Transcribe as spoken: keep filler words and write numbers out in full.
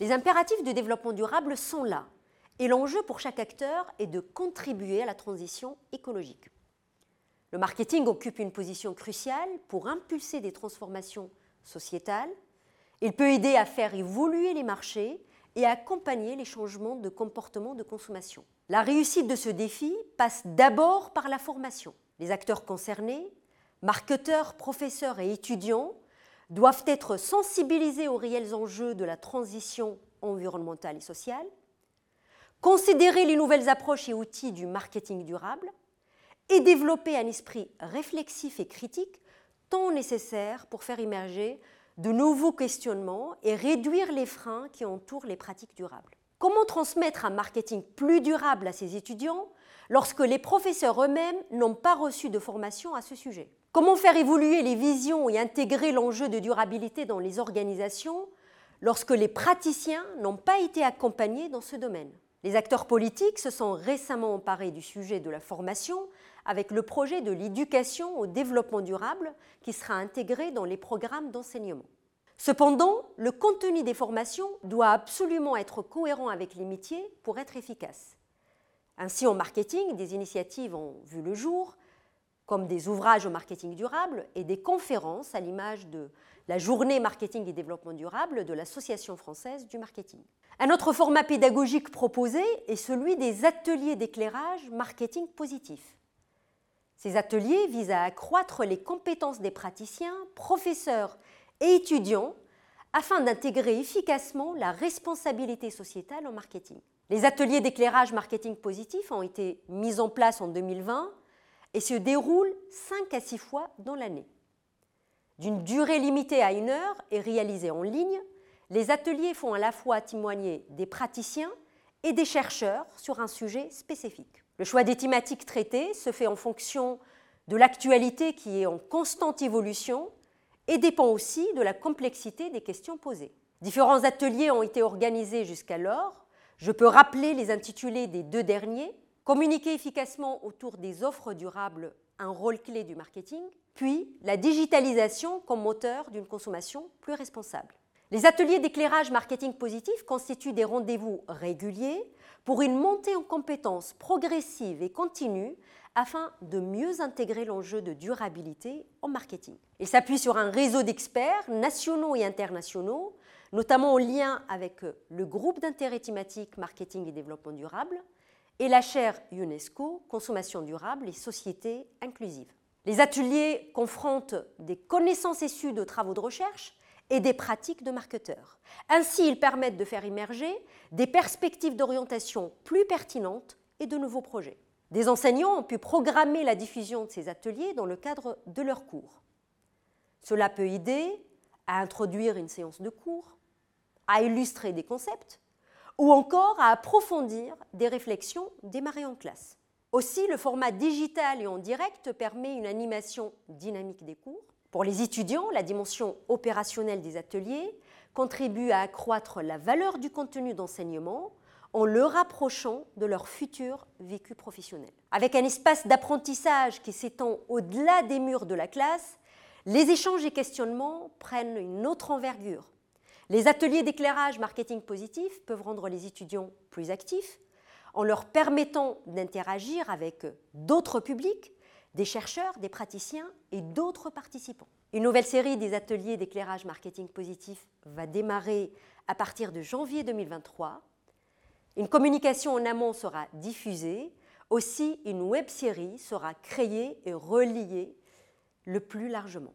Les impératifs de développement durable sont là et l'enjeu pour chaque acteur est de contribuer à la transition écologique. Le marketing occupe une position cruciale pour impulser des transformations sociétales. Il peut aider à faire évoluer les marchés et à accompagner les changements de comportement de consommation. La réussite de ce défi passe d'abord par la formation. Les acteurs concernés, marketeurs, professeurs et étudiants, doivent être sensibilisés aux réels enjeux de la transition environnementale et sociale, considérer les nouvelles approches et outils du marketing durable et développer un esprit réflexif et critique tant nécessaire pour faire émerger de nouveaux questionnements et réduire les freins qui entourent les pratiques durables. Comment transmettre un marketing plus durable à ses étudiants lorsque les professeurs eux-mêmes n'ont pas reçu de formation à ce sujet ? Comment faire évoluer les visions et intégrer l'enjeu de durabilité dans les organisations lorsque les praticiens n'ont pas été accompagnés dans ce domaine ? Les acteurs politiques se sont récemment emparés du sujet de la formation avec le projet de l'éducation au développement durable qui sera intégré dans les programmes d'enseignement. Cependant, le contenu des formations doit absolument être cohérent avec les métiers pour être efficace. Ainsi, en marketing, des initiatives ont vu le jour, comme des ouvrages au marketing durable et des conférences à l'image de la journée marketing et développement durable de l'Association française du marketing. Un autre format pédagogique proposé est celui des ateliers d'éclairage marketing positif. Ces ateliers visent à accroître les compétences des praticiens, professeurs et étudiants afin d'intégrer efficacement la responsabilité sociétale en marketing. Les ateliers d'éclairage marketing positif ont été mis en place en deux mille vingt et se déroule cinq à six fois dans l'année. D'une durée limitée à une heure et réalisée en ligne, les ateliers font à la fois témoigner des praticiens et des chercheurs sur un sujet spécifique. Le choix des thématiques traitées se fait en fonction de l'actualité qui est en constante évolution et dépend aussi de la complexité des questions posées. Différents ateliers ont été organisés jusqu'alors. Je peux rappeler les intitulés des deux derniers: communiquer efficacement autour des offres durables, un rôle clé du marketing, puis la digitalisation comme moteur d'une consommation plus responsable. Les ateliers d'éclairage marketing positif constituent des rendez-vous réguliers pour une montée en compétences progressive et continue afin de mieux intégrer l'enjeu de durabilité en marketing. Ils s'appuient sur un réseau d'experts nationaux et internationaux, notamment en lien avec le groupe d'intérêt thématique marketing et développement durable, et la chaire UNESCO, consommation durable et société inclusive. Les ateliers confrontent des connaissances issues de travaux de recherche et des pratiques de marketeurs. Ainsi, ils permettent de faire émerger des perspectives d'orientation plus pertinentes et de nouveaux projets. Des enseignants ont pu programmer la diffusion de ces ateliers dans le cadre de leurs cours. Cela peut aider à introduire une séance de cours, à illustrer des concepts, ou encore à approfondir des réflexions démarrées en classe. Aussi, le format digital et en direct permet une animation dynamique des cours. Pour les étudiants, la dimension opérationnelle des ateliers contribue à accroître la valeur du contenu d'enseignement en le rapprochant de leur futur vécu professionnel. Avec un espace d'apprentissage qui s'étend au-delà des murs de la classe, les échanges et questionnements prennent une autre envergure. Les ateliers d'éclairage marketing positif peuvent rendre les étudiants plus actifs en leur permettant d'interagir avec d'autres publics, des chercheurs, des praticiens et d'autres participants. Une nouvelle série des ateliers d'éclairage marketing positif va démarrer à partir de janvier deux mille vingt-trois. Une communication en amont sera diffusée. Aussi, une web-série sera créée et reliée le plus largement.